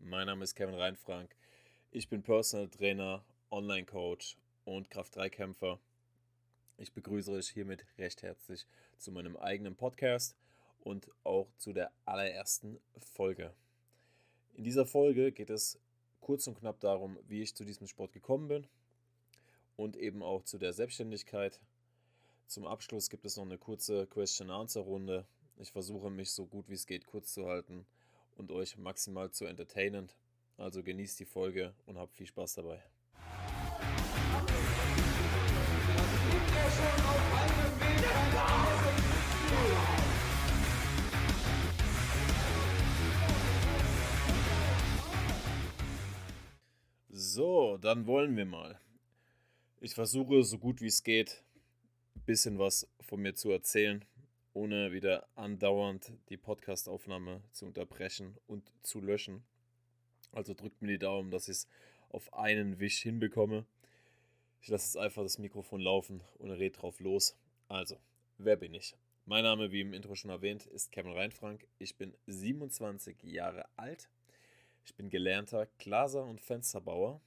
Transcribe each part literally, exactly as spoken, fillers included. Mein Name ist Kevin Reinfrank, ich bin Personal Trainer, Online Coach und Kraft drei Kämpfer. Ich begrüße euch hiermit recht herzlich zu meinem eigenen Podcast und auch zu der allerersten Folge. In dieser Folge geht es kurz und knapp darum, wie ich zu diesem Sport gekommen bin und eben auch zu der Selbstständigkeit. Zum Abschluss gibt es noch eine kurze Question-Answer-Runde. Ich versuche mich so gut wie es geht kurz zu halten und euch maximal zu entertainen. Also genießt die Folge und habt viel Spaß dabei. So, dann wollen wir mal. Ich versuche so gut wie es geht, ein bisschen was von mir zu erzählen, ohne wieder andauernd die Podcast-Aufnahme zu unterbrechen und zu löschen. Also drückt mir die Daumen, dass ich es auf einen Wisch hinbekomme. Ich lasse jetzt einfach das Mikrofon laufen und rede drauf los. Also, wer bin ich? Mein Name, wie im Intro schon erwähnt, ist Kevin Reinfrank. Ich bin siebenundzwanzig Jahre alt. Ich bin gelernter Glaser- und Fensterbauer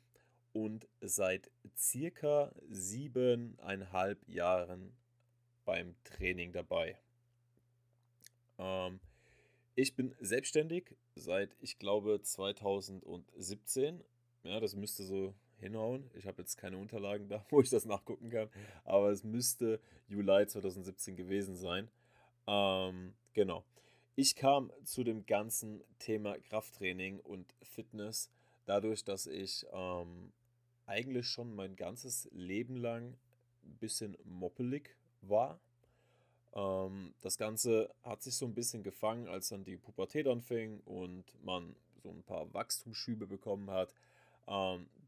und seit circa siebeneinhalb Jahren beim Training dabei. Ich bin selbstständig seit, ich glaube, zweitausendsiebzehn. Ja, das müsste so hinhauen. Ich habe jetzt keine Unterlagen da, wo ich das nachgucken kann, aber es müsste Juli zweitausendsiebzehn gewesen sein. Ähm, genau. Ich kam zu dem ganzen Thema Krafttraining und Fitness dadurch, dass ich ähm, eigentlich schon mein ganzes Leben lang ein bisschen moppelig war. Das Ganze hat sich so ein bisschen gefangen, als dann die Pubertät anfing und man so ein paar Wachstumsschübe bekommen hat.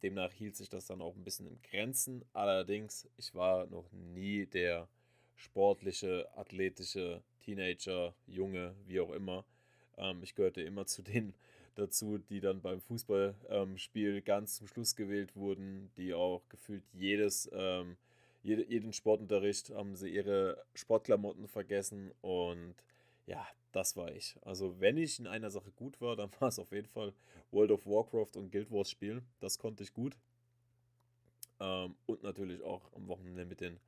Demnach hielt sich das dann auch ein bisschen in Grenzen. Allerdings, ich war noch nie der sportliche, athletische Teenager, Junge, wie auch immer. Ich gehörte immer zu denen dazu, die dann beim Fußballspiel ganz zum Schluss gewählt wurden, die auch gefühlt jedes... jeden Sportunterricht haben sie ihre Sportklamotten vergessen und ja, das war ich. Also wenn ich in einer Sache gut war, dann war es auf jeden Fall World of Warcraft und Guild Wars spielen. Das konnte ich gut. Ähm, und natürlich auch am Wochenende mit den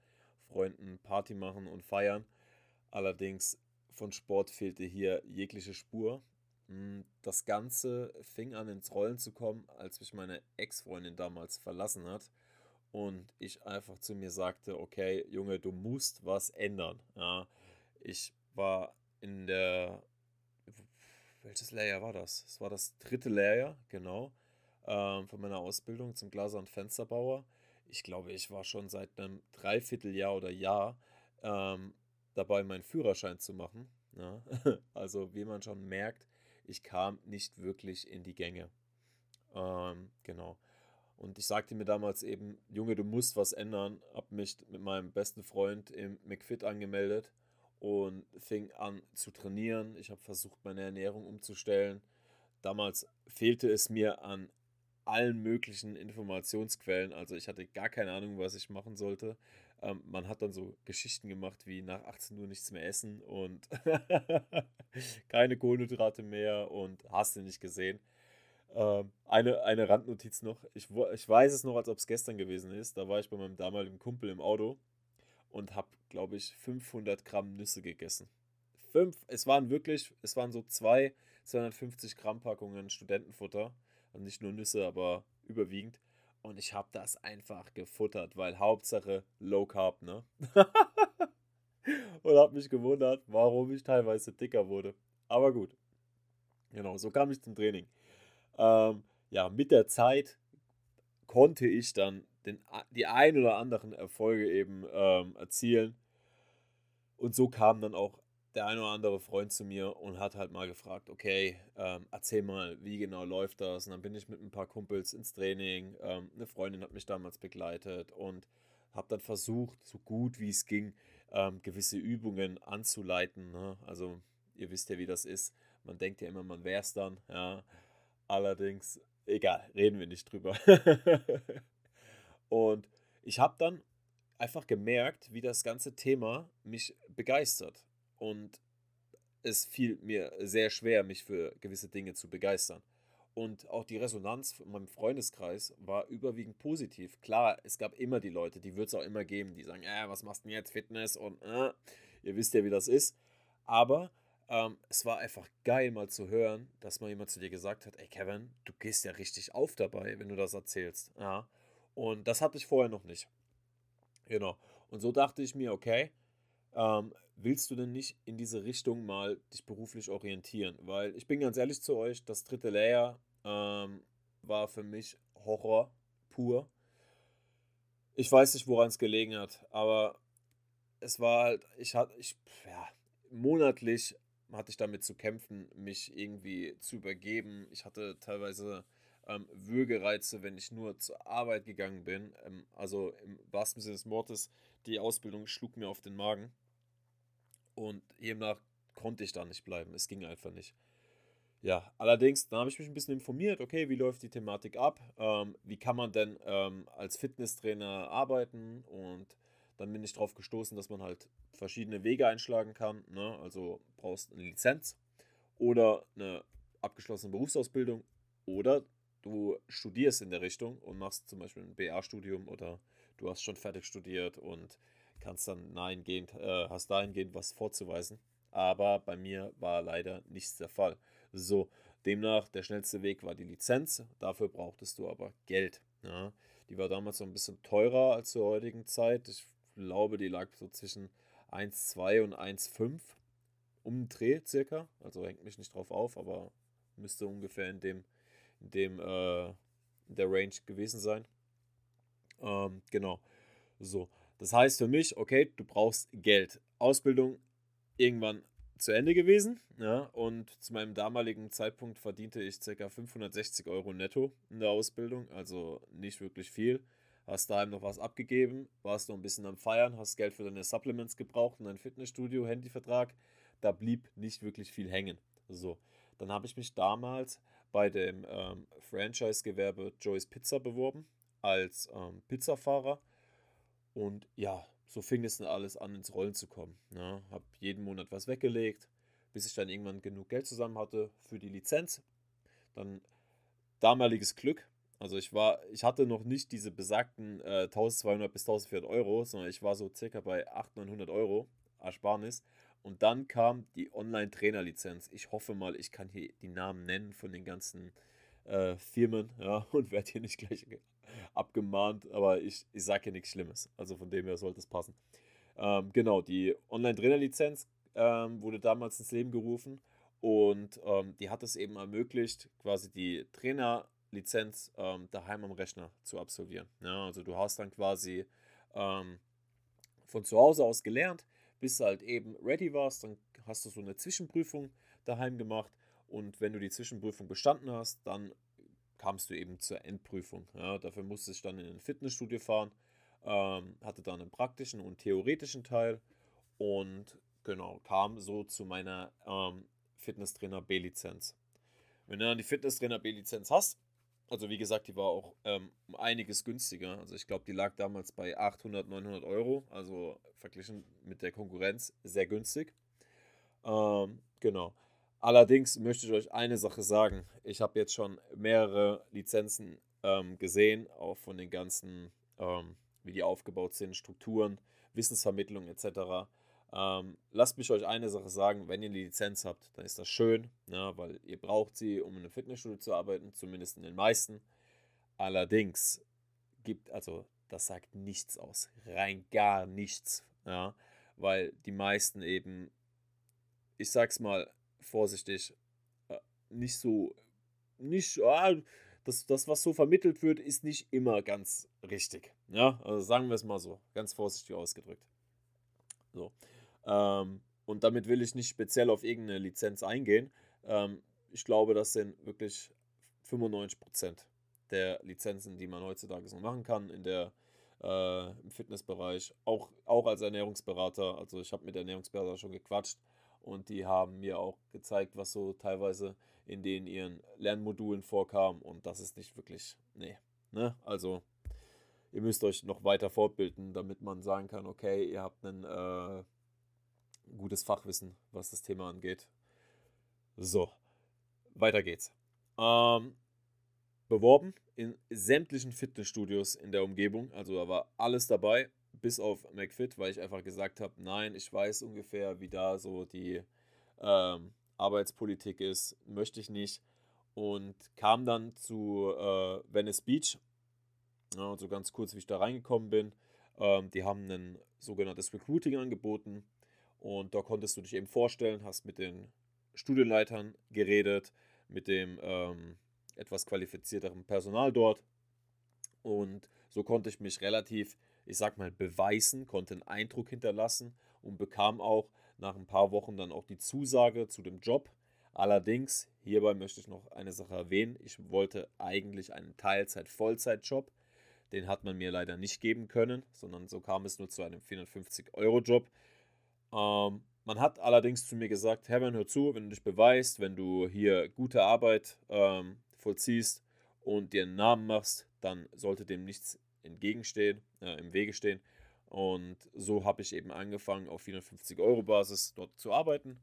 Freunden Party machen und feiern. Allerdings von Sport fehlte hier jegliche Spur. Das Ganze fing an ins Rollen zu kommen, als mich meine Ex-Freundin damals verlassen hat. Und ich einfach zu mir sagte, okay, Junge, du musst was ändern. Ja, ich war in der, welches Lehrjahr war das? Es war das dritte Lehrjahr, genau, ähm, von meiner Ausbildung zum Glaser- und Fensterbauer. Ich glaube, ich war schon seit einem Dreivierteljahr oder Jahr ähm, dabei, meinen Führerschein zu machen. Ja? Also wie man schon merkt, ich kam nicht wirklich in die Gänge. Ähm, genau. Und ich sagte mir damals eben, Junge, du musst was ändern. Hab mich mit meinem besten Freund im McFit angemeldet und fing an zu trainieren. Ich habe versucht, meine Ernährung umzustellen. Damals fehlte es mir an allen möglichen Informationsquellen. Also ich hatte gar keine Ahnung, was ich machen sollte. Ähm, man hat dann so Geschichten gemacht wie nach achtzehn Uhr nichts mehr essen und keine Kohlenhydrate mehr und hast du nicht gesehen. Eine, eine Randnotiz noch, ich, ich weiß es noch, als ob es gestern gewesen ist, da war ich bei meinem damaligen Kumpel im Auto und habe, glaube ich, fünfhundert Gramm Nüsse gegessen. Fünf, es waren wirklich, es waren so zwei zweihundertfünfzig Gramm Packungen Studentenfutter, also nicht nur Nüsse, aber überwiegend, und ich habe das einfach gefuttert, weil Hauptsache Low Carb, ne? Und habe mich gewundert, warum ich teilweise dicker wurde, aber gut, genau, so kam ich zum Training. Ähm, ja, mit der Zeit konnte ich dann den, die ein oder anderen Erfolge eben ähm, erzielen. Und so kam dann auch der ein oder andere Freund zu mir und hat halt mal gefragt, okay, ähm, erzähl mal, wie genau läuft das? Und dann bin ich mit ein paar Kumpels ins Training. Ähm, eine Freundin hat mich damals begleitet und habe dann versucht, so gut wie es ging, ähm, gewisse Übungen anzuleiten. Ne? Also ihr wisst ja, wie das ist. Man denkt ja immer, man wäre es dann, ja. Allerdings, egal, reden wir nicht drüber. Und ich habe dann einfach gemerkt, wie das ganze Thema mich begeistert. Und es fiel mir sehr schwer, mich für gewisse Dinge zu begeistern. Und auch die Resonanz von meinem Freundeskreis war überwiegend positiv. Klar, es gab immer die Leute, die wird es auch immer geben, die sagen, äh, was machst du denn jetzt, Fitness und äh, ihr wisst ja, wie das ist. Aber ähm, es war einfach geil, mal zu hören, dass mal jemand zu dir gesagt hat, ey Kevin, du gehst ja richtig auf dabei, wenn du das erzählst. Ja. Und das hatte ich vorher noch nicht. Genau. Und so dachte ich mir, okay, ähm, willst du denn nicht in diese Richtung mal dich beruflich orientieren? Weil ich bin ganz ehrlich zu euch, das dritte Layer Ähm, war für mich Horror pur. Ich weiß nicht, woran es gelegen hat, aber es war halt, ich hatte, ich, ja, monatlich hatte ich damit zu kämpfen, mich irgendwie zu übergeben. Ich hatte teilweise ähm, Würgereize, wenn ich nur zur Arbeit gegangen bin. Ähm, also im wahrsten Sinne des Wortes, die Ausbildung schlug mir auf den Magen und demnach konnte ich da nicht bleiben. Es ging einfach nicht. Ja, allerdings, dann habe ich mich ein bisschen informiert, okay, wie läuft die Thematik ab, ähm, wie kann man denn ähm, als Fitnesstrainer arbeiten, und dann bin ich darauf gestoßen, dass man halt verschiedene Wege einschlagen kann, ne? Also brauchst eine Lizenz oder eine abgeschlossene Berufsausbildung oder du studierst in der Richtung und machst zum Beispiel ein B A-Studium oder du hast schon fertig studiert und kannst dann dahingehend, äh, hast dahingehend was vorzuweisen, aber bei mir war leider nichts der Fall. So, demnach, der schnellste Weg war die Lizenz, dafür brauchtest du aber Geld. Ja. Die war damals so ein bisschen teurer als zur heutigen Zeit. Ich glaube, die lag so zwischen eins Komma zwei und eins Komma fünf um den Dreh circa. Also hängt mich nicht drauf auf, aber müsste ungefähr in dem, in dem äh, in der Range gewesen sein. Ähm, genau. So, das heißt für mich, okay, du brauchst Geld. Ausbildung irgendwann zu Ende gewesen, ja, und zu meinem damaligen Zeitpunkt verdiente ich ca. fünfhundertsechzig Euro netto in der Ausbildung, also nicht wirklich viel. Hast daheim noch was abgegeben, warst noch ein bisschen am Feiern, hast Geld für deine Supplements gebraucht und dein Fitnessstudio, Handyvertrag, da blieb nicht wirklich viel hängen. So, dann habe ich mich damals bei dem ähm, Franchise-Gewerbe Joey's Pizza beworben, als ähm, Pizzafahrer, und ja, so fing es dann alles an, ins Rollen zu kommen. Ja, habe jeden Monat was weggelegt, bis ich dann irgendwann genug Geld zusammen hatte für die Lizenz. Dann damaliges Glück. Also ich war, ich hatte noch nicht diese besagten äh, zwölfhundert bis vierzehnhundert Euro, sondern ich war so circa bei achthundert, neunhundert Euro Ersparnis. Und dann kam die Online-Trainer-Lizenz. Ich hoffe mal, ich kann hier die Namen nennen von den ganzen äh, Firmen, ja, und werde hier nicht gleich abgemahnt, aber ich, ich sage hier nichts Schlimmes. Also von dem her sollte es passen. Ähm, genau, die Online-Trainer-Lizenz ähm, wurde damals ins Leben gerufen und ähm, die hat es eben ermöglicht, quasi die Trainer-Lizenz ähm, daheim am Rechner zu absolvieren. Ja, also du hast dann quasi ähm, von zu Hause aus gelernt, bis du halt eben ready warst, dann hast du so eine Zwischenprüfung daheim gemacht und wenn du die Zwischenprüfung bestanden hast, dann kamst du eben zur Endprüfung. Ja, dafür musste ich dann in ein Fitnessstudio fahren, ähm, hatte dann einen praktischen und theoretischen Teil und genau, kam so zu meiner ähm, Fitnesstrainer B-Lizenz. Wenn du dann die Fitnesstrainer B-Lizenz hast, also wie gesagt, die war auch ähm, einiges günstiger, also ich glaube, die lag damals bei achthundert, neunhundert Euro, also verglichen mit der Konkurrenz sehr günstig. Ähm, genau. Allerdings möchte ich euch eine Sache sagen. Ich habe jetzt schon mehrere Lizenzen ähm, gesehen, auch von den ganzen, ähm, wie die aufgebaut sind, Strukturen, Wissensvermittlung et cetera. Ähm, lasst mich euch eine Sache sagen, wenn ihr eine Lizenz habt, dann ist das schön, ne, weil ihr braucht sie, um in einem Fitnessstudio zu arbeiten, zumindest in den meisten. Allerdings gibt, also das sagt nichts aus, rein gar nichts, ja, weil die meisten eben, ich sag's mal, vorsichtig, nicht so, nicht, ah, das, das, was so vermittelt wird, ist nicht immer ganz richtig. Ja, also sagen wir es mal so, ganz vorsichtig ausgedrückt. So. Ähm, und damit will ich nicht speziell auf irgendeine Lizenz eingehen. Ähm, ich glaube, das sind wirklich fünfundneunzig Prozent der Lizenzen, die man heutzutage so machen kann in der, äh, im Fitnessbereich, auch, auch als Ernährungsberater. Also ich habe mit Ernährungsberater schon gequatscht. Und die haben mir auch gezeigt, was so teilweise in den ihren Lernmodulen vorkam. Und das ist nicht wirklich, nee. Ne? Also, ihr müsst euch noch weiter fortbilden, damit man sagen kann, okay, ihr habt ein äh, gutes Fachwissen, was das Thema angeht. So, weiter geht's. Ähm, beworben in sämtlichen Fitnessstudios in der Umgebung. Also da war alles dabei, bis auf McFit, weil ich einfach gesagt habe, nein, ich weiß ungefähr, wie da so die ähm, Arbeitspolitik ist, möchte ich nicht. Und kam dann zu äh, Venice Beach, ja, so ganz kurz, wie ich da reingekommen bin. Ähm, die haben ein sogenanntes Recruiting angeboten und da konntest du dich eben vorstellen, hast mit den Studienleitern geredet, mit dem ähm, etwas qualifizierteren Personal dort, und so konnte ich mich relativ, ich sag mal, beweisen, konnte einen Eindruck hinterlassen und bekam auch nach ein paar Wochen dann auch die Zusage zu dem Job. Allerdings, hierbei möchte ich noch eine Sache erwähnen, ich wollte eigentlich einen Teilzeit-Vollzeit-Job, den hat man mir leider nicht geben können, sondern so kam es nur zu einem vierhundertfünfzig-Euro-Job. Ähm, man hat allerdings zu mir gesagt, Hermann, hör zu, wenn du dich beweist, wenn du hier gute Arbeit ähm, vollziehst und dir einen Namen machst, dann sollte dem nichts entgegenstehen, äh, im Wege stehen. Und so habe ich eben angefangen, auf vierhundertfünfzig-Euro-Basis dort zu arbeiten.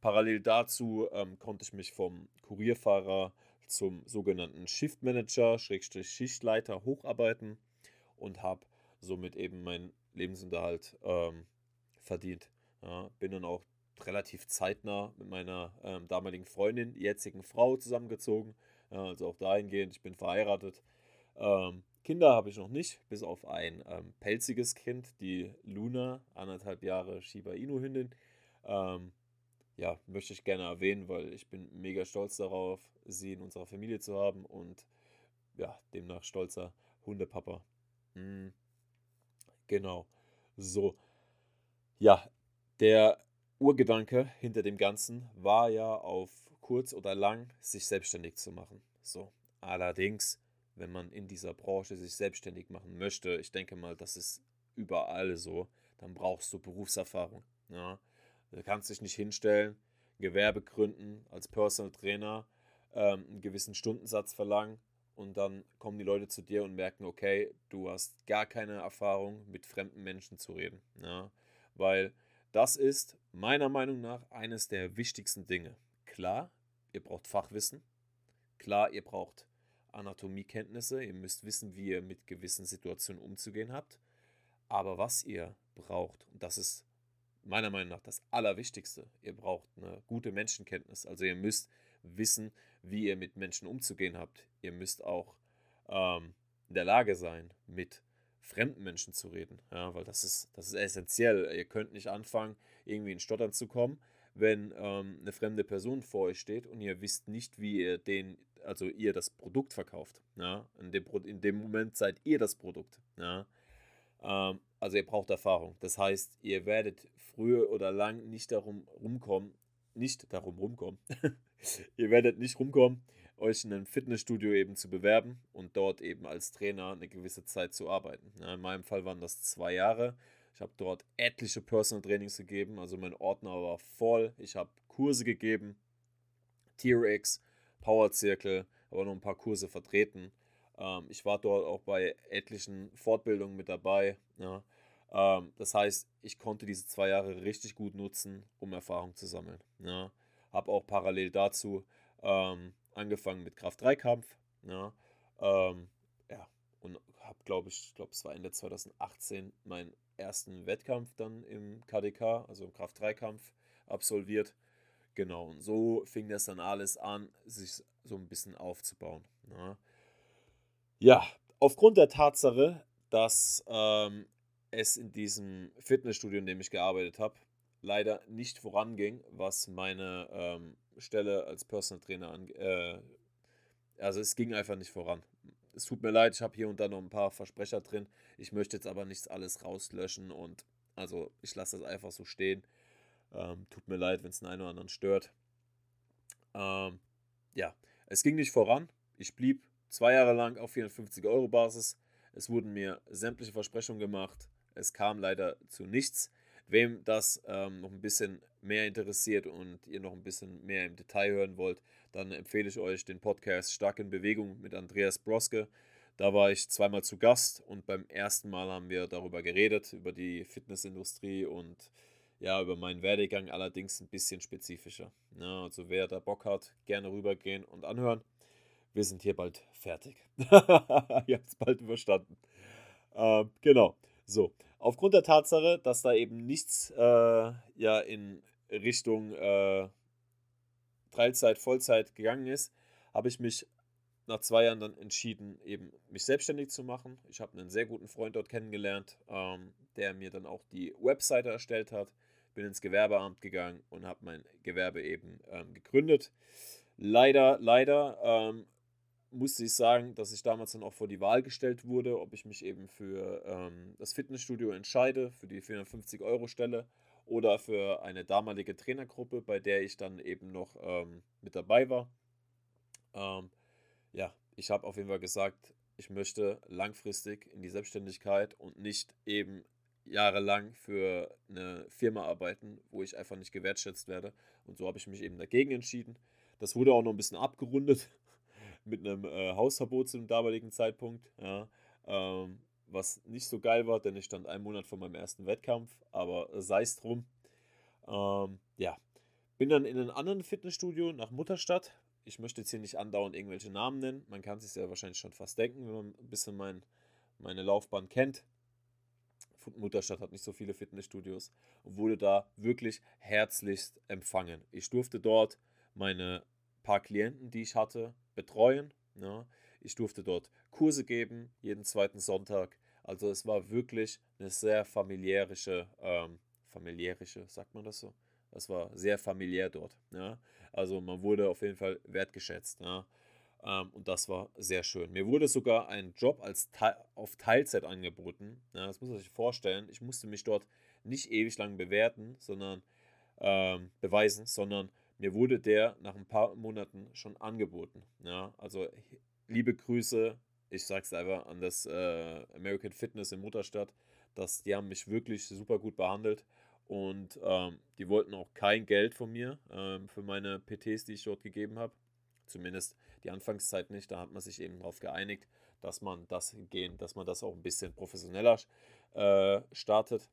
Parallel dazu ähm, konnte ich mich vom Kurierfahrer zum sogenannten Shiftmanager, Schrägstrich Schichtleiter hocharbeiten und habe somit eben meinen Lebensunterhalt ähm, verdient. Ja, bin dann auch relativ zeitnah mit meiner ähm, damaligen Freundin, jetzigen Frau, zusammengezogen. Ja, also auch dahingehend, ich bin verheiratet. Ähm, Kinder habe ich noch nicht, bis auf ein ähm, pelziges Kind, die Luna, anderthalb Jahre Shiba Inu-Hündin. Ähm, ja, möchte ich gerne erwähnen, weil ich bin mega stolz darauf, sie in unserer Familie zu haben und ja, demnach stolzer Hundepapa. Hm. Genau. So. Ja, der Urgedanke hinter dem Ganzen war ja, auf kurz oder lang sich selbstständig zu machen. So. Allerdings, wenn man in dieser Branche sich selbstständig machen möchte, ich denke mal, das ist überall so, dann brauchst du Berufserfahrung. Ja. Du kannst dich nicht hinstellen, Gewerbe gründen, als Personal Trainer ähm, einen gewissen Stundensatz verlangen und dann kommen die Leute zu dir und merken, okay, du hast gar keine Erfahrung, mit fremden Menschen zu reden. Ja? Weil das ist meiner Meinung nach eines der wichtigsten Dinge. Klar, ihr braucht Fachwissen. Klar, ihr braucht Anatomiekenntnisse. Ihr müsst wissen, wie ihr mit gewissen Situationen umzugehen habt. Aber was ihr braucht, und das ist meiner Meinung nach das Allerwichtigste, ihr braucht eine gute Menschenkenntnis. Also ihr müsst wissen, wie ihr mit Menschen umzugehen habt. Ihr müsst auch ähm, in der Lage sein, mit fremden Menschen zu reden. Ja, weil das ist, das ist essentiell. Ihr könnt nicht anfangen, irgendwie in Stottern zu kommen, wenn ähm, eine fremde Person vor euch steht und ihr wisst nicht, wie ihr den, also ihr das Produkt verkauft. Ja? In dem, in dem Moment seid ihr das Produkt. Ja? Ähm, Also ihr braucht Erfahrung. Das heißt, ihr werdet früher oder lang nicht darum rumkommen, nicht darum rumkommen, ihr werdet nicht rumkommen, euch in einem Fitnessstudio eben zu bewerben und dort eben als Trainer eine gewisse Zeit zu arbeiten. Ja, in meinem Fall waren das zwei Jahre. Ich habe dort etliche Personal Trainings gegeben, also mein Ordner war voll. Ich habe Kurse gegeben, T-Rex, Powerzirkel, aber noch ein paar Kurse vertreten. Ich war dort auch bei etlichen Fortbildungen mit dabei. Ja. Das heißt, ich konnte diese zwei Jahre richtig gut nutzen, um Erfahrung zu sammeln. Ja. Habe auch parallel dazu ähm, angefangen mit Kraft drei Kampf. Ja. Ähm, ja. Und habe, glaube ich, glaube es war Ende zweitausendachtzehn, meinen ersten Wettkampf dann im K D K, also im Kraft drei Kampf, absolviert. Genau, und so fing das dann alles an, sich so ein bisschen aufzubauen. Ja. Ja, aufgrund der Tatsache, dass ähm, es in diesem Fitnessstudio, in dem ich gearbeitet habe, leider nicht voranging, was meine ähm, Stelle als Personal Trainer angeht. Äh, also es ging einfach nicht voran. Es tut mir leid, ich habe hier und da noch ein paar Versprecher drin. Ich möchte jetzt aber nicht alles rauslöschen und also ich lasse das einfach so stehen. Ähm, tut mir leid, wenn es den einen oder anderen stört. Ähm, ja, es ging nicht voran. Ich blieb zwei Jahre lang auf vierhundertfünfzig-Euro-Basis. Es wurden mir sämtliche Versprechungen gemacht. Es kam leider zu nichts. Wem das ähm, noch ein bisschen mehr interessiert und ihr noch ein bisschen mehr im Detail hören wollt, dann empfehle ich euch den Podcast Stark in Bewegung mit Andreas Broske. Da war ich zweimal zu Gast und beim ersten Mal haben wir darüber geredet, über die Fitnessindustrie und ja, über meinen Werdegang, allerdings ein bisschen spezifischer. Ja, also wer da Bock hat, gerne rübergehen und anhören. wir sind hier bald fertig. Ihr habt es bald überstanden. Ähm, genau, so. Aufgrund der Tatsache, dass da eben nichts äh, ja, in Richtung äh, Teilzeit, Vollzeit gegangen ist, habe ich mich nach zwei Jahren dann entschieden, eben mich selbstständig zu machen. Ich habe einen sehr guten Freund dort kennengelernt, ähm, der mir dann auch die Webseite erstellt hat. Bin ins Gewerbeamt gegangen und habe mein Gewerbe eben ähm, gegründet. Leider, leider ähm, musste ich sagen, dass ich damals dann auch vor die Wahl gestellt wurde, ob ich mich eben für ähm, das Fitnessstudio entscheide, für die vierhundertfünfzig Euro Stelle oder für eine damalige Trainergruppe, bei der ich dann eben noch ähm, mit dabei war. Ähm, ja, ich habe auf jeden Fall gesagt, ich möchte langfristig in die Selbstständigkeit und nicht eben jahrelang für eine Firma arbeiten, wo ich einfach nicht gewertschätzt werde. Und so habe ich mich eben dagegen entschieden. Das wurde auch noch ein bisschen abgerundet mit einem äh, Hausverbot zum damaligen Zeitpunkt, ja, ähm, was nicht so geil war, denn ich stand einen Monat vor meinem ersten Wettkampf, aber äh, sei es drum. Ähm, ja, bin dann in einem anderen Fitnessstudio nach Mutterstadt. Ich möchte jetzt hier nicht andauernd irgendwelche Namen nennen. Man kann sich ja wahrscheinlich schon fast denken, wenn man ein bisschen mein, meine Laufbahn kennt. Mutterstadt hat nicht so viele Fitnessstudios und wurde da wirklich herzlichst empfangen. Ich durfte dort meine paar Klienten, die ich hatte, betreuen. Ja. Ich durfte dort Kurse geben, jeden zweiten Sonntag. Also es war wirklich eine sehr familiärische, ähm, familiärische, sagt man das so? Es war sehr familiär dort. Ja. Also man wurde auf jeden Fall wertgeschätzt. Ja. Und das war sehr schön. Mir wurde sogar ein Job als Te- auf Teilzeit angeboten. Ja, das muss man sich vorstellen. Ich musste mich dort nicht ewig lang bewerten, sondern ähm, beweisen, sondern mir wurde der nach ein paar Monaten schon angeboten. Ja, also liebe Grüße, ich sag's einfach an das äh, American Fitness in Mutterstadt, dass die haben mich wirklich super gut behandelt und ähm, die wollten auch kein Geld von mir ähm, für meine P Ts, die ich dort gegeben habe. Zumindest die Anfangszeit nicht, da hat man sich eben darauf geeinigt, dass man das gehen, dass man das auch ein bisschen professioneller äh, startet.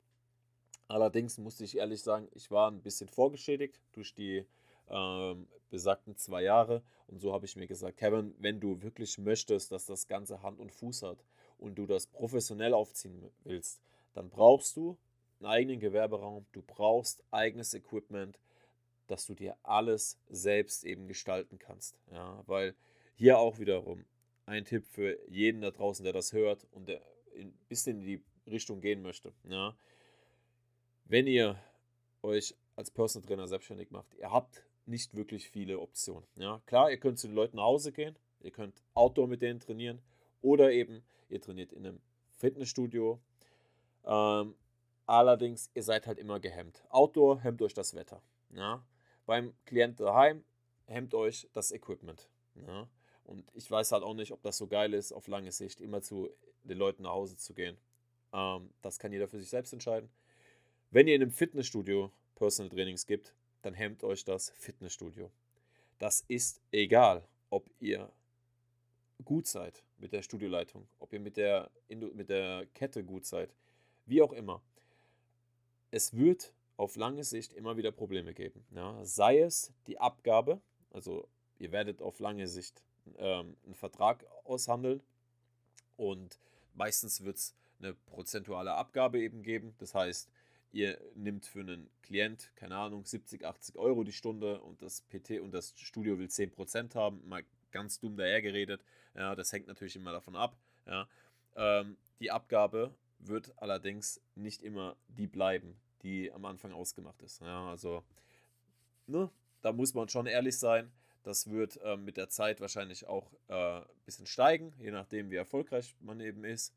Allerdings musste ich ehrlich sagen, ich war ein bisschen vorgeschädigt durch die ähm, besagten zwei Jahre und so habe ich mir gesagt, Kevin, wenn du wirklich möchtest, dass das Ganze Hand und Fuß hat und du das professionell aufziehen willst, dann brauchst du einen eigenen Gewerberaum, du brauchst eigenes Equipment, dass du dir alles selbst eben gestalten kannst. Ja, weil hier auch wiederum ein Tipp für jeden da draußen, der das hört und der ein bisschen in die Richtung gehen möchte. Ja. Wenn ihr euch als Personal Trainer selbstständig macht, ihr habt nicht wirklich viele Optionen. Ja. Klar, ihr könnt zu den Leuten nach Hause gehen, ihr könnt Outdoor mit denen trainieren oder eben ihr trainiert in einem Fitnessstudio. Ähm, allerdings, ihr seid halt immer gehemmt. Outdoor hemmt euch das Wetter. Ja. Beim Klient daheim hemmt euch das Equipment. Ja. Und ich weiß halt auch nicht, ob das so geil ist, auf lange Sicht immer zu den Leuten nach Hause zu gehen. Ähm, das kann jeder für sich selbst entscheiden. Wenn ihr in einem Fitnessstudio Personal Trainings gibt, dann hemmt euch das Fitnessstudio. Das ist egal, ob ihr gut seid mit der Studioleitung, ob ihr mit der, mit der Kette gut seid, wie auch immer. Es wird auf lange Sicht immer wieder Probleme geben. Ja. Sei es die Abgabe, also ihr werdet auf lange Sicht ähm, einen Vertrag aushandeln und meistens wird es eine prozentuale Abgabe eben geben. Das heißt, ihr nimmt für einen Klient, keine Ahnung, siebzig, achtzig Euro die Stunde und das P T und das Studio will zehn Prozent haben, mal ganz dumm dahergeredet. Ja, das hängt natürlich immer davon ab. Ja. Ähm, die Abgabe wird allerdings nicht immer die bleiben, die am Anfang ausgemacht ist. Ja, also, ne, da muss man schon ehrlich sein, das wird äh, mit der Zeit wahrscheinlich auch äh, ein bisschen steigen, je nachdem, wie erfolgreich man eben ist.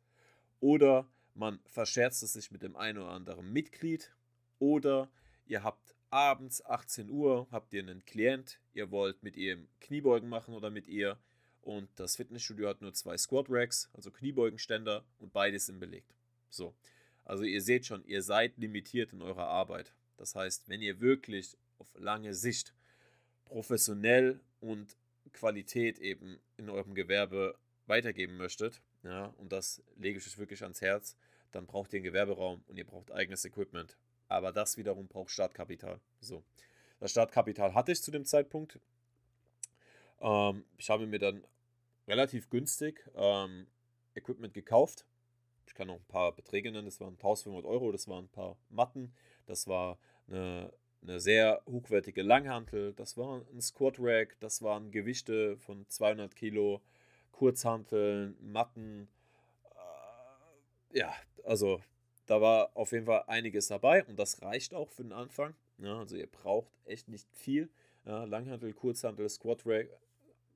Oder man verscherzt es sich mit dem einen oder anderen Mitglied. Oder ihr habt abends achtzehn Uhr, habt ihr einen Klient, ihr wollt mit ihm Kniebeugen machen oder mit ihr und das Fitnessstudio hat nur zwei Squat Racks, also Kniebeugenständer und beides sind belegt. So. Also ihr seht schon, ihr seid limitiert in eurer Arbeit. Das heißt, wenn ihr wirklich auf lange Sicht professionell und Qualität eben in eurem Gewerbe weitergeben möchtet, ja, und das lege ich euch wirklich ans Herz, dann braucht ihr einen Gewerberaum und ihr braucht eigenes Equipment. Aber das wiederum braucht Startkapital. So, das Startkapital hatte ich zu dem Zeitpunkt. Ähm, ich habe mir dann relativ günstig ähm, Equipment gekauft. Ich kann noch ein paar Beträge nennen. Das waren eintausendfünfhundert Euro, das waren ein paar Matten, das war eine, eine sehr hochwertige Langhantel, das war ein Squat Rack, das waren Gewichte von zweihundert Kilo, Kurzhanteln, Matten. Äh, ja, also da war auf jeden Fall einiges dabei und das reicht auch für den Anfang. Ja, also ihr braucht echt nicht viel. Ja, Langhantel, Kurzhantel, Squat Rack,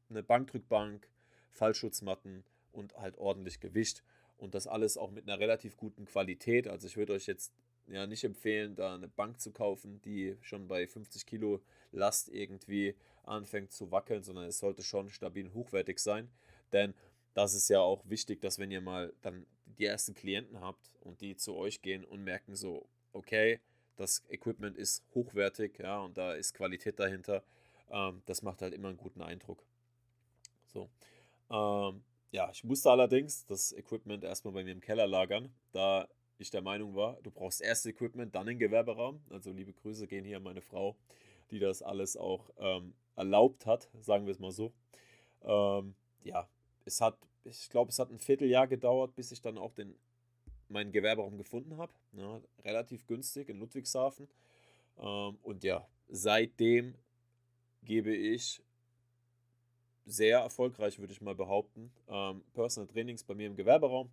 eine Bankdrückbank, Fallschutzmatten und halt ordentlich Gewicht. Und das alles auch mit einer relativ guten Qualität. Also ich würde euch jetzt ja nicht empfehlen, da eine Bank zu kaufen, die schon bei fünfzig Kilo Last irgendwie anfängt zu wackeln, sondern es sollte schon stabil und hochwertig sein. Denn das ist ja auch wichtig, dass wenn ihr mal dann die ersten Klienten habt und die zu euch gehen und merken so, okay, das Equipment ist hochwertig, ja, und da ist Qualität dahinter. Ähm, das macht halt immer einen guten Eindruck. So. Ähm, ja, ich musste allerdings das Equipment erstmal bei mir im Keller lagern, da ich der Meinung war, du brauchst erst Equipment, dann den Gewerberaum. Also liebe Grüße gehen hier an meine Frau, die das alles auch ähm, erlaubt hat, sagen wir es mal so. Ähm, ja, es hat, ich glaube, es hat ein Vierteljahr gedauert, bis ich dann auch den meinen Gewerberaum gefunden habe. Ja, relativ günstig in Ludwigshafen. Ähm, und ja, seitdem gebe ich sehr erfolgreich, würde ich mal behaupten, ähm, Personal Trainings bei mir im Gewerberaum.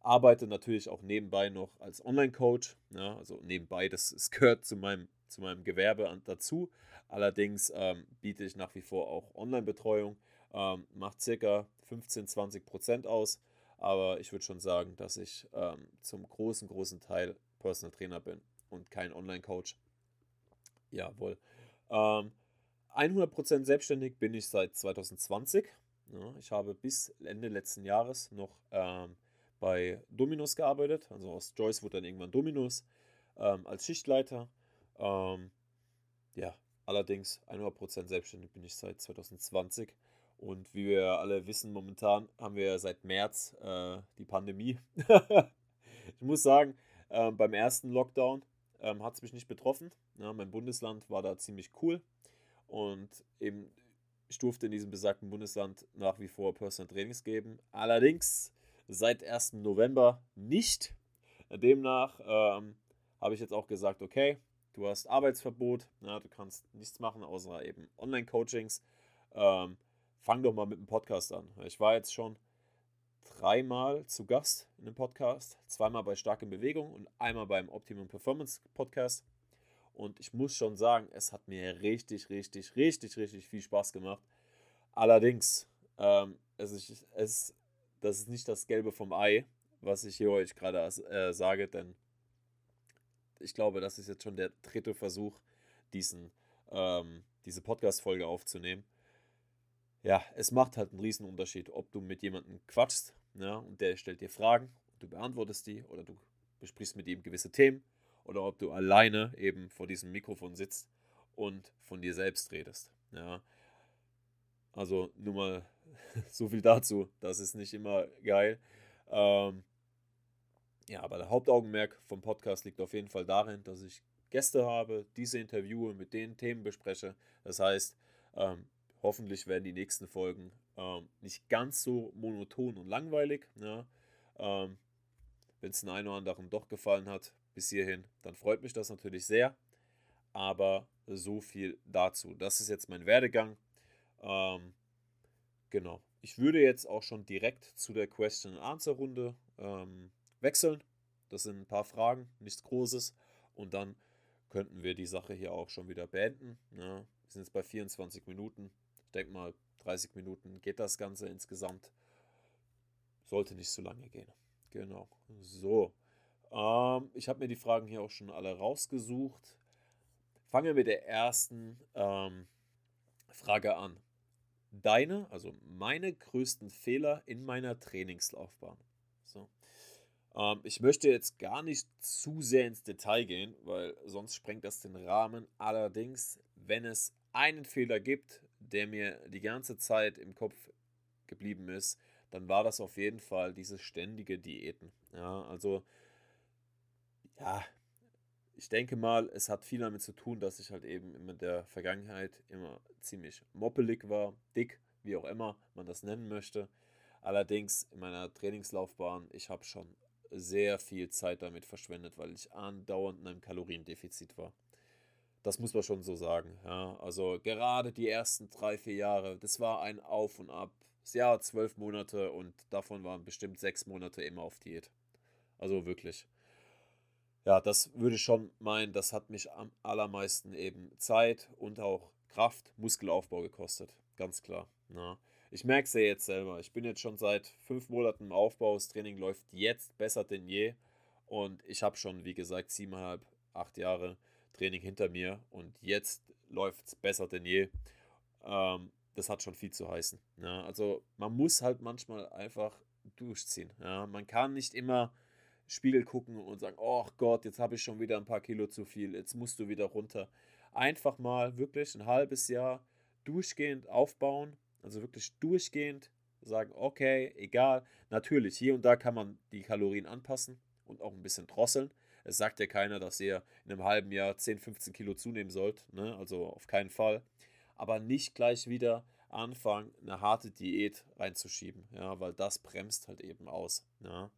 Arbeite natürlich auch nebenbei noch als Online-Coach. Ja, also nebenbei, das, das gehört zu meinem, zu meinem Gewerbe an, dazu. Allerdings ähm, biete ich nach wie vor auch Online-Betreuung. Ähm, macht ca. fünfzehn bis zwanzig Prozent aus. Aber ich würde schon sagen, dass ich ähm, zum großen, großen Teil Personal Trainer bin und kein Online-Coach. Jawohl. Ähm, hundert Prozent selbstständig bin ich seit zwanzig zwanzig. Ja, ich habe bis Ende letzten Jahres noch ähm, bei Domino's gearbeitet. Also aus Joyce wurde dann irgendwann Domino's ähm, als Schichtleiter. Ähm, ja, allerdings hundert Prozent selbstständig bin ich seit zwanzig zwanzig. Und wie wir alle wissen, momentan haben wir seit März äh, die Pandemie. Ich muss sagen, äh, beim ersten Lockdown äh, hat es mich nicht betroffen. Ja, mein Bundesland war da ziemlich cool. Und eben, ich durfte in diesem besagten Bundesland nach wie vor Personal Trainings geben. Allerdings seit ersten November nicht. Demnach ähm, habe ich jetzt auch gesagt, okay, du hast Arbeitsverbot, na, du kannst nichts machen außer eben Online-Coachings. Ähm, fang doch mal mit dem Podcast an. Ich war jetzt schon dreimal zu Gast in dem Podcast, zweimal bei Stark in Bewegung und einmal beim Optimum Performance Podcast. Und ich muss schon sagen, es hat mir richtig, richtig, richtig, richtig viel Spaß gemacht. Allerdings, ähm, es ist, es, das ist nicht das Gelbe vom Ei, was ich hier euch gerade äh, sage, denn ich glaube, das ist jetzt schon der dritte Versuch, diesen, ähm, diese Podcast-Folge aufzunehmen. Ja, es macht halt einen riesen Unterschied, ob du mit jemandem quatschst, ja, und der stellt dir Fragen, du beantwortest die oder du besprichst mit ihm gewisse Themen. Oder ob du alleine eben vor diesem Mikrofon sitzt und von dir selbst redest. Ja. Also nur mal so viel dazu. Das ist nicht immer geil. Ähm, ja, aber der Hauptaugenmerk vom Podcast liegt auf jeden Fall darin, dass ich Gäste habe, diese interviewe, mit denen Themen bespreche. Das heißt, ähm, hoffentlich werden die nächsten Folgen ähm, nicht ganz so monoton und langweilig. Ja. Ähm, wenn es den einen oder anderen doch gefallen hat, bis hierhin, dann freut mich das natürlich sehr, aber so viel dazu. Das ist jetzt mein Werdegang. Ähm, genau. Ich würde jetzt auch schon direkt zu der Question-and-Answer-Runde ähm, wechseln. Das sind ein paar Fragen, nichts Großes. Und dann könnten wir die Sache hier auch schon wieder beenden. Ja, wir sind jetzt bei vierundzwanzig Minuten. Ich denke mal, dreißig Minuten geht das Ganze insgesamt. Sollte nicht so lange gehen. Genau. So. Ich habe mir die Fragen hier auch schon alle rausgesucht. Fangen wir mit der ersten ähm, Frage an. Deine, also meine größten Fehler in meiner Trainingslaufbahn. So. Ähm, ich möchte jetzt gar nicht zu sehr ins Detail gehen, weil sonst sprengt das den Rahmen. Allerdings, wenn es einen Fehler gibt, der mir die ganze Zeit im Kopf geblieben ist, dann war das auf jeden Fall diese ständige Diäten. Ja, also ja, ich denke mal, es hat viel damit zu tun, dass ich halt eben in der Vergangenheit immer ziemlich moppelig war, dick, wie auch immer man das nennen möchte. Allerdings in meiner Trainingslaufbahn, ich habe schon sehr viel Zeit damit verschwendet, weil ich andauernd in einem Kaloriendefizit war. Das muss man schon so sagen. Ja. Also gerade die ersten drei, vier Jahre, das war ein Auf und Ab. Das Jahr hat zwölf Monate und davon waren bestimmt sechs Monate immer auf Diät. Also wirklich. Ja, das würde ich schon meinen, das hat mich am allermeisten eben Zeit und auch Kraft, Muskelaufbau gekostet. Ganz klar. Ja. Ich merke es ja jetzt selber. Ich bin jetzt schon seit fünf Monaten im Aufbau. Das Training läuft jetzt besser denn je. Und ich habe schon, wie gesagt, siebeneinhalb, acht Jahre Training hinter mir und jetzt läuft es besser denn je. Ähm, das hat schon viel zu heißen. Ja, also man muss halt manchmal einfach durchziehen. Ja, man kann nicht immer Spiegel gucken und sagen, oh Gott, jetzt habe ich schon wieder ein paar Kilo zu viel, jetzt musst du wieder runter. Einfach mal wirklich ein halbes Jahr durchgehend aufbauen, also wirklich durchgehend sagen, okay, egal. Natürlich, hier und da kann man die Kalorien anpassen und auch ein bisschen drosseln. Es sagt ja keiner, dass ihr in einem halben Jahr zehn, fünfzehn Kilo zunehmen sollt, ne? Also auf keinen Fall. Aber nicht gleich wieder anfangen, eine harte Diät reinzuschieben, ja? Weil das bremst halt eben aus. Ja?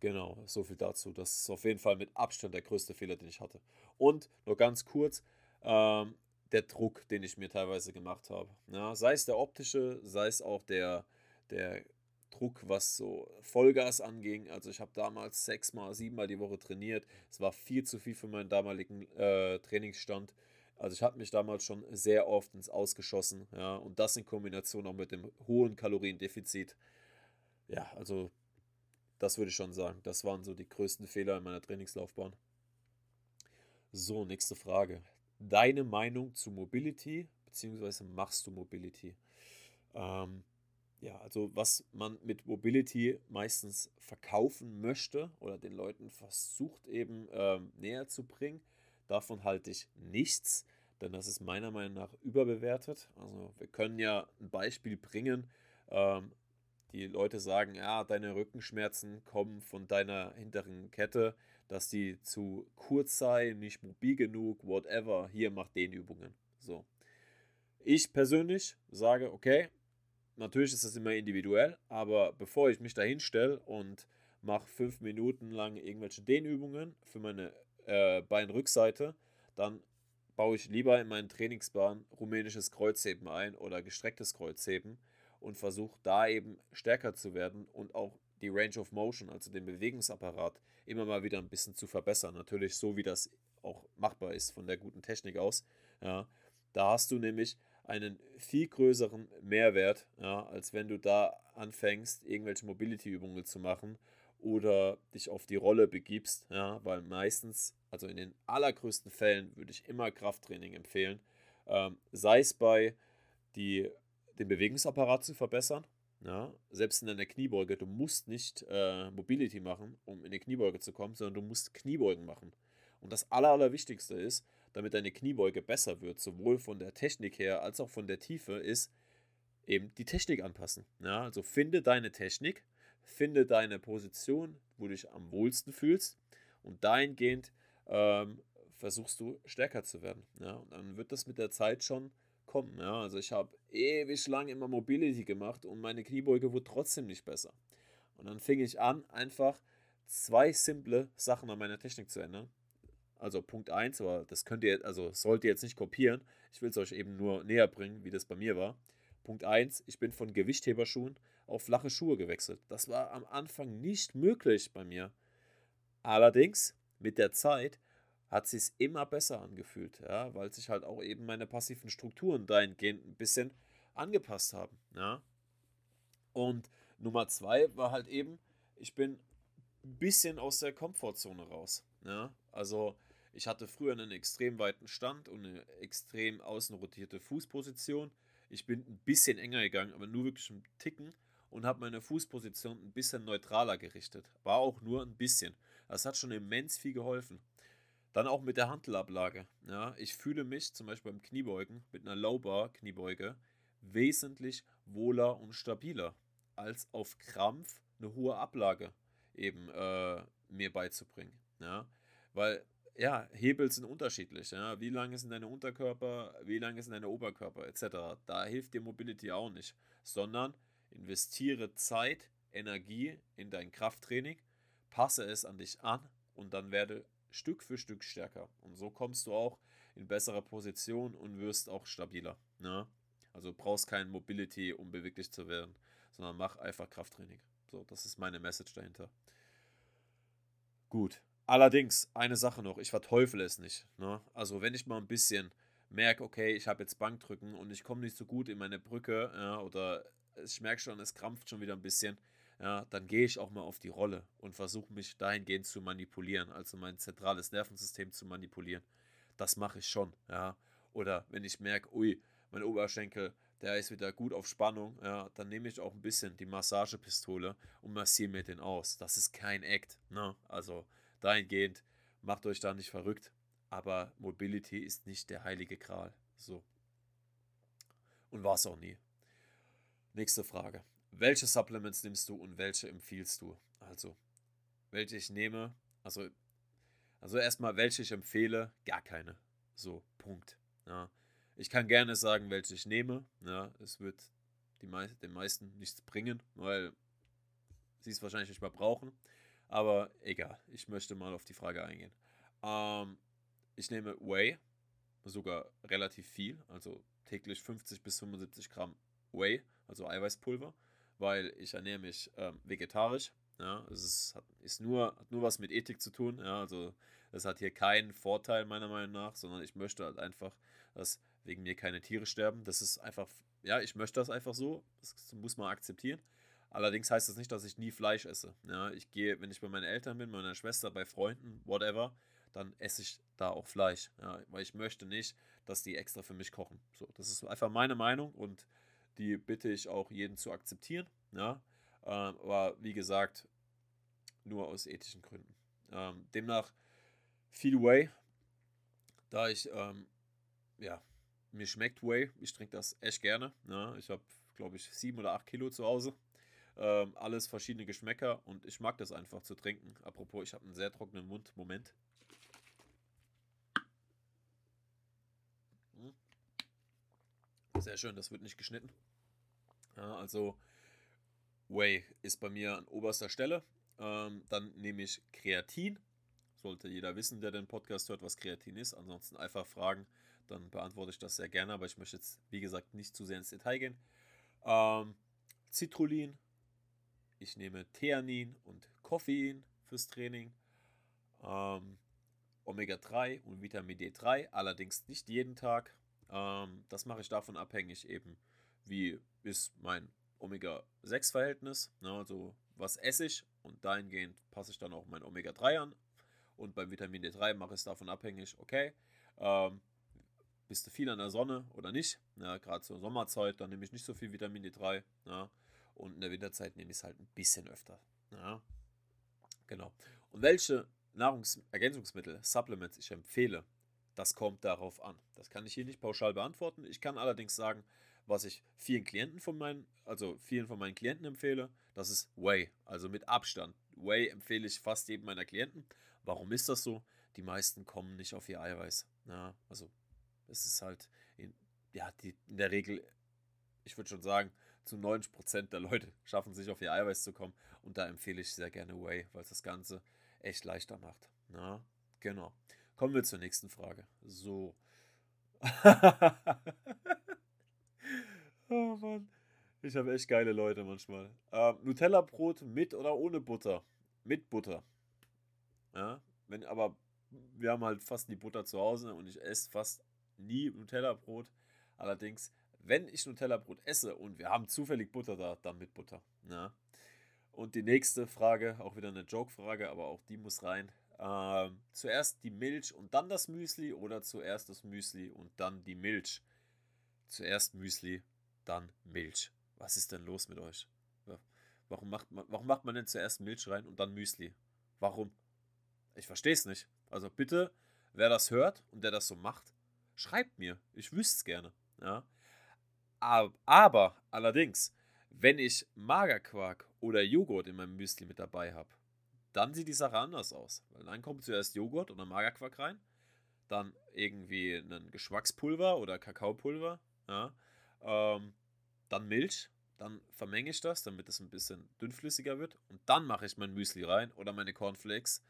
Genau, so viel dazu. Das ist auf jeden Fall mit Abstand der größte Fehler, den ich hatte. Und nur ganz kurz, ähm, der Druck, den ich mir teilweise gemacht habe. Ja? Sei es der optische, sei es auch der, der Druck, was so Vollgas anging. Also ich habe damals sechsmal, siebenmal die Woche trainiert. Es war viel zu viel für meinen damaligen äh, Trainingsstand. Also ich habe mich damals schon sehr oft ins Ausgeschossen. Ja, und das in Kombination auch mit dem hohen Kaloriendefizit. Ja, also das würde ich schon sagen. Das waren so die größten Fehler in meiner Trainingslaufbahn. So, nächste Frage. Deine Meinung zu Mobility, beziehungsweise machst du Mobility? Ähm, Ja, also was man mit Mobility meistens verkaufen möchte oder den Leuten versucht eben ähm, näher zu bringen, davon halte ich nichts, denn das ist meiner Meinung nach überbewertet. Also wir können ja ein Beispiel bringen, ähm, die Leute sagen, ja, deine Rückenschmerzen kommen von deiner hinteren Kette, dass die zu kurz sei, nicht mobil genug, whatever, hier mach Dehnübungen. So. Ich persönlich sage, okay, natürlich ist das immer individuell, aber bevor ich mich da hinstelle und mache fünf Minuten lang irgendwelche Dehnübungen für meine äh, Beinrückseite, dann baue ich lieber in meinen Trainingsplan rumänisches Kreuzheben ein oder gestrecktes Kreuzheben und versuche da eben stärker zu werden und auch die Range of Motion, also den Bewegungsapparat, immer mal wieder ein bisschen zu verbessern. Natürlich so, wie das auch machbar ist von der guten Technik aus. Ja. Da hast du nämlich einen viel größeren Mehrwert, ja, als wenn du da anfängst, irgendwelche Mobility-Übungen zu machen oder dich auf die Rolle begibst, ja, weil meistens, also in den allergrößten Fällen, würde ich immer Krafttraining empfehlen, ähm, sei es bei die, den Bewegungsapparat zu verbessern, ja, selbst in deiner Kniebeuge, du musst nicht äh, Mobility machen, um in die Kniebeuge zu kommen, sondern du musst Kniebeugen machen. Und das Aller, Allerwichtigste ist, damit deine Kniebeuge besser wird, sowohl von der Technik her als auch von der Tiefe, ist eben die Technik anpassen. Ja, also finde deine Technik, finde deine Position, wo du dich am wohlsten fühlst und dahingehend ähm, versuchst du stärker zu werden. Ja, und dann wird das mit der Zeit schon kommen. Ja, also ich habe ewig lang immer Mobility gemacht und meine Kniebeuge wurde trotzdem nicht besser. Und dann fing ich an, einfach zwei simple Sachen an meiner Technik zu ändern. Also Punkt eins, aber das könnt ihr, also sollt ihr jetzt nicht kopieren. Ich will es euch eben nur näher bringen, wie das bei mir war. Punkt eins, ich bin von Gewichtheberschuhen auf flache Schuhe gewechselt. Das war am Anfang nicht möglich bei mir. Allerdings, mit der Zeit hat es sich immer besser angefühlt, ja, weil sich halt auch eben meine passiven Strukturen dahingehend ein bisschen angepasst haben. Ja. Und Nummer zwei war halt eben, ich bin ein bisschen aus der Komfortzone raus. Ja. Also ich hatte früher einen extrem weiten Stand und eine extrem außenrotierte Fußposition. Ich bin ein bisschen enger gegangen, aber nur wirklich einen Ticken und habe meine Fußposition ein bisschen neutraler gerichtet. War auch nur ein bisschen. Das hat schon immens viel geholfen. Dann auch mit der Handelablage. Ja, ich fühle mich zum Beispiel beim Kniebeugen mit einer Low-Bar-Kniebeuge wesentlich wohler und stabiler, als auf Krampf eine hohe Ablage eben äh, mir beizubringen. Ja. Weil ja, Hebel sind unterschiedlich. Ja. Wie lang ist denn deine Unterkörper, wie lang ist denn deine Oberkörper, et cetera. Da hilft dir Mobility auch nicht, sondern investiere Zeit, Energie in dein Krafttraining, passe es an dich an und dann werde Stück für Stück stärker. Und so kommst du auch in bessere Position und wirst auch stabiler. Ne? Also brauchst kein Mobility, um beweglich zu werden, sondern mach einfach Krafttraining. So, das ist meine Message dahinter. Gut. Allerdings, eine Sache noch, ich verteufle es nicht. Ne? Also wenn ich mal ein bisschen merke, okay, ich habe jetzt Bankdrücken und ich komme nicht so gut in meine Brücke, ja, oder ich merke schon, es krampft schon wieder ein bisschen, ja, dann gehe ich auch mal auf die Rolle und versuche mich dahingehend zu manipulieren, also mein zentrales Nervensystem zu manipulieren. Das mache ich schon. Ja? Oder wenn ich merke, ui, mein Oberschenkel, der ist wieder gut auf Spannung, ja, dann nehme ich auch ein bisschen die Massagepistole und massiere mir den aus. Das ist kein Act. Ne? Also dahingehend, macht euch da nicht verrückt, aber Mobility ist nicht der heilige Gral. So. Und war es auch nie. Nächste Frage. Welche Supplements nimmst du und welche empfiehlst du? Also, welche ich nehme, also, also erstmal, welche ich empfehle, gar keine. So, Punkt. Ja. Ich kann gerne sagen, welche ich nehme. Ja, es wird die mei- den meisten nichts bringen, weil sie es wahrscheinlich nicht mehr brauchen. Aber egal, ich möchte mal auf die Frage eingehen. Ähm, ich nehme Whey, sogar relativ viel, also täglich fünfzig bis fünfundsiebzig Gramm Whey, also Eiweißpulver, weil ich ernähre mich ähm, vegetarisch. Ja, es ist, hat, ist nur, hat nur was mit Ethik zu tun. Ja, also das hat hier keinen Vorteil meiner Meinung nach, sondern ich möchte halt einfach, dass wegen mir keine Tiere sterben. Das ist einfach, ja, ich möchte das einfach so, das muss man akzeptieren. Allerdings heißt das nicht, dass ich nie Fleisch esse. Ja, ich gehe, wenn ich bei meinen Eltern bin, bei meiner Schwester, bei Freunden, whatever, dann esse ich da auch Fleisch. Ja, weil ich möchte nicht, dass die extra für mich kochen. So, das ist einfach meine Meinung und die bitte ich auch jeden zu akzeptieren. Ja, äh, aber wie gesagt, nur aus ethischen Gründen. Ähm, demnach viel Whey, da ich, ähm, ja, mir schmeckt Whey. Ich trinke das echt gerne. Ja, ich habe, glaube ich, sieben oder acht Kilo zu Hause. Ähm, alles verschiedene Geschmäcker und ich mag das einfach zu trinken. Apropos, ich habe einen sehr trockenen Mund. Moment. Sehr schön, das wird nicht geschnitten. Ja, also Whey ist bei mir an oberster Stelle. Ähm, dann nehme ich Kreatin. Sollte jeder wissen, der den Podcast hört, was Kreatin ist. Ansonsten einfach fragen, dann beantworte ich das sehr gerne. Aber ich möchte jetzt, wie gesagt, nicht zu sehr ins Detail gehen. Ähm, Citrullin. Ich nehme Theanin und Koffein fürs Training, ähm, Omega drei und Vitamin D drei, allerdings nicht jeden Tag. Ähm, das mache ich davon abhängig eben, wie ist mein Omega sechs Verhältnis, ne, also was esse ich und dahingehend passe ich dann auch mein Omega drei an und beim Vitamin D drei mache ich es davon abhängig, okay, ähm, bist du viel an der Sonne oder nicht, ne, gerade zur Sommerzeit, dann nehme ich nicht so viel Vitamin D drei, ne, und in der Winterzeit nehme ich es halt ein bisschen öfter. Ja, genau. Und welche Nahrungsergänzungsmittel, Supplements ich empfehle, das kommt darauf an. Das kann ich hier nicht pauschal beantworten. Ich kann allerdings sagen, was ich vielen Klienten von meinen, also vielen von meinen Klienten empfehle, das ist Whey, also mit Abstand. Whey empfehle ich fast jedem meiner Klienten. Warum ist das so? Die meisten kommen nicht auf ihr Eiweiß. Ja, also es ist halt in, ja, die, in der Regel, ich würde schon sagen, zu neunzig Prozent der Leute schaffen es nicht, auf ihr Eiweiß zu kommen. Und da empfehle ich sehr gerne Whey, weil es das Ganze echt leichter macht. Na, genau. Kommen wir zur nächsten Frage. So. Oh Mann. Ich habe echt geile Leute manchmal. Ähm, Nutella-Brot mit oder ohne Butter? Mit Butter. Ja, wenn, aber wir haben halt fast nie Butter zu Hause und ich esse fast nie Nutella-Brot. Allerdings, wenn ich Nutella-Brot esse und wir haben zufällig Butter da, dann mit Butter. Ja. Und die nächste Frage, auch wieder eine Joke-Frage, aber auch die muss rein. Ähm, zuerst die Milch und dann das Müsli oder zuerst das Müsli und dann die Milch? Zuerst Müsli, dann Milch. Was ist denn los mit euch? Warum macht man, warum macht man denn zuerst Milch rein und dann Müsli? Warum? Ich verstehe es nicht. Also bitte, wer das hört und der das so macht, schreibt mir. Ich wüsste es gerne. Ja. Aber allerdings, wenn ich Magerquark oder Joghurt in meinem Müsli mit dabei habe, dann sieht die Sache anders aus. Weil dann kommt zuerst Joghurt oder Magerquark rein, dann irgendwie ein Geschmackspulver oder Kakaopulver, ja, ähm, dann Milch, dann vermenge ich das, damit es ein bisschen dünnflüssiger wird und dann mache ich mein Müsli rein oder meine Cornflakes.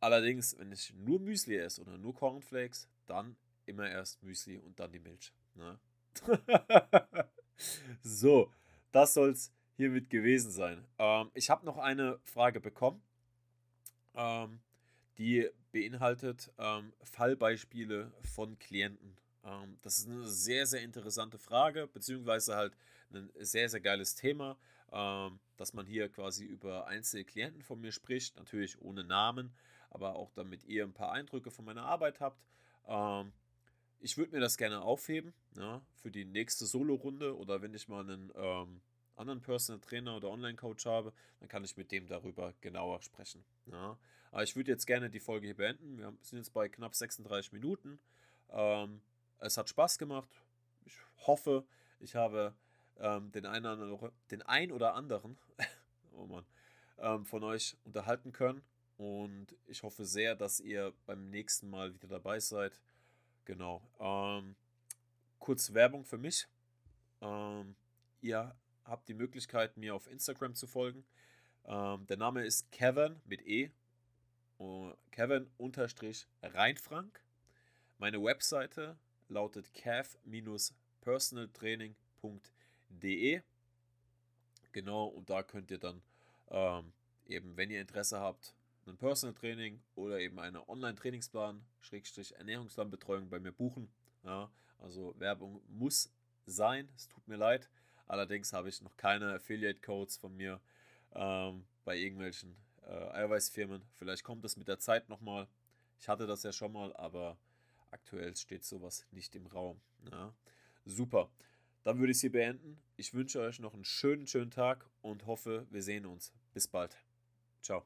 Allerdings, wenn ich nur Müsli esse oder nur Cornflakes, dann immer erst Müsli und dann die Milch. Ne? So, das soll es hiermit gewesen sein. Ähm, ich habe noch eine Frage bekommen, ähm, die beinhaltet ähm, Fallbeispiele von Klienten. Ähm, das ist eine sehr, sehr interessante Frage, beziehungsweise halt ein sehr, sehr geiles Thema, ähm, dass man hier quasi über einzelne Klienten von mir spricht, natürlich ohne Namen, aber auch damit ihr ein paar Eindrücke von meiner Arbeit habt. Ähm, ich würde mir das gerne aufheben, ja, für die nächste Solo-Runde oder wenn ich mal einen ähm, anderen Personal Trainer oder Online-Coach habe, dann kann ich mit dem darüber genauer sprechen. Ja. Aber ich würde jetzt gerne die Folge hier beenden. Wir sind jetzt bei knapp sechsunddreißig Minuten. Ähm, es hat Spaß gemacht. Ich hoffe, ich habe ähm, den einen oder anderen, den ein oder anderen oh Mann, ähm, von euch unterhalten können. Und ich hoffe sehr, dass ihr beim nächsten Mal wieder dabei seid. Genau. Ähm, kurz Werbung für mich. Ähm, ihr habt die Möglichkeit, mir auf Instagram zu folgen. Ähm, der Name ist Kevin mit E. Kevin unterstrich Reinfrank. Meine Webseite lautet kev Bindestrich personal training Punkt de. Genau, und da könnt ihr dann ähm, eben, wenn ihr Interesse habt, ein Personal Training oder eben eine Online-Trainingsplan, Schrägstrich Ernährungsplanbetreuung bei mir buchen. Ja, also Werbung muss sein, es tut mir leid. Allerdings habe ich noch keine Affiliate-Codes von mir ähm, bei irgendwelchen äh, Eiweißfirmen. Vielleicht kommt das mit der Zeit nochmal. Ich hatte das ja schon mal, aber aktuell steht sowas nicht im Raum. Ja. Super, dann würde ich es hier beenden. Ich wünsche euch noch einen schönen, schönen Tag und hoffe, wir sehen uns. Bis bald. Ciao.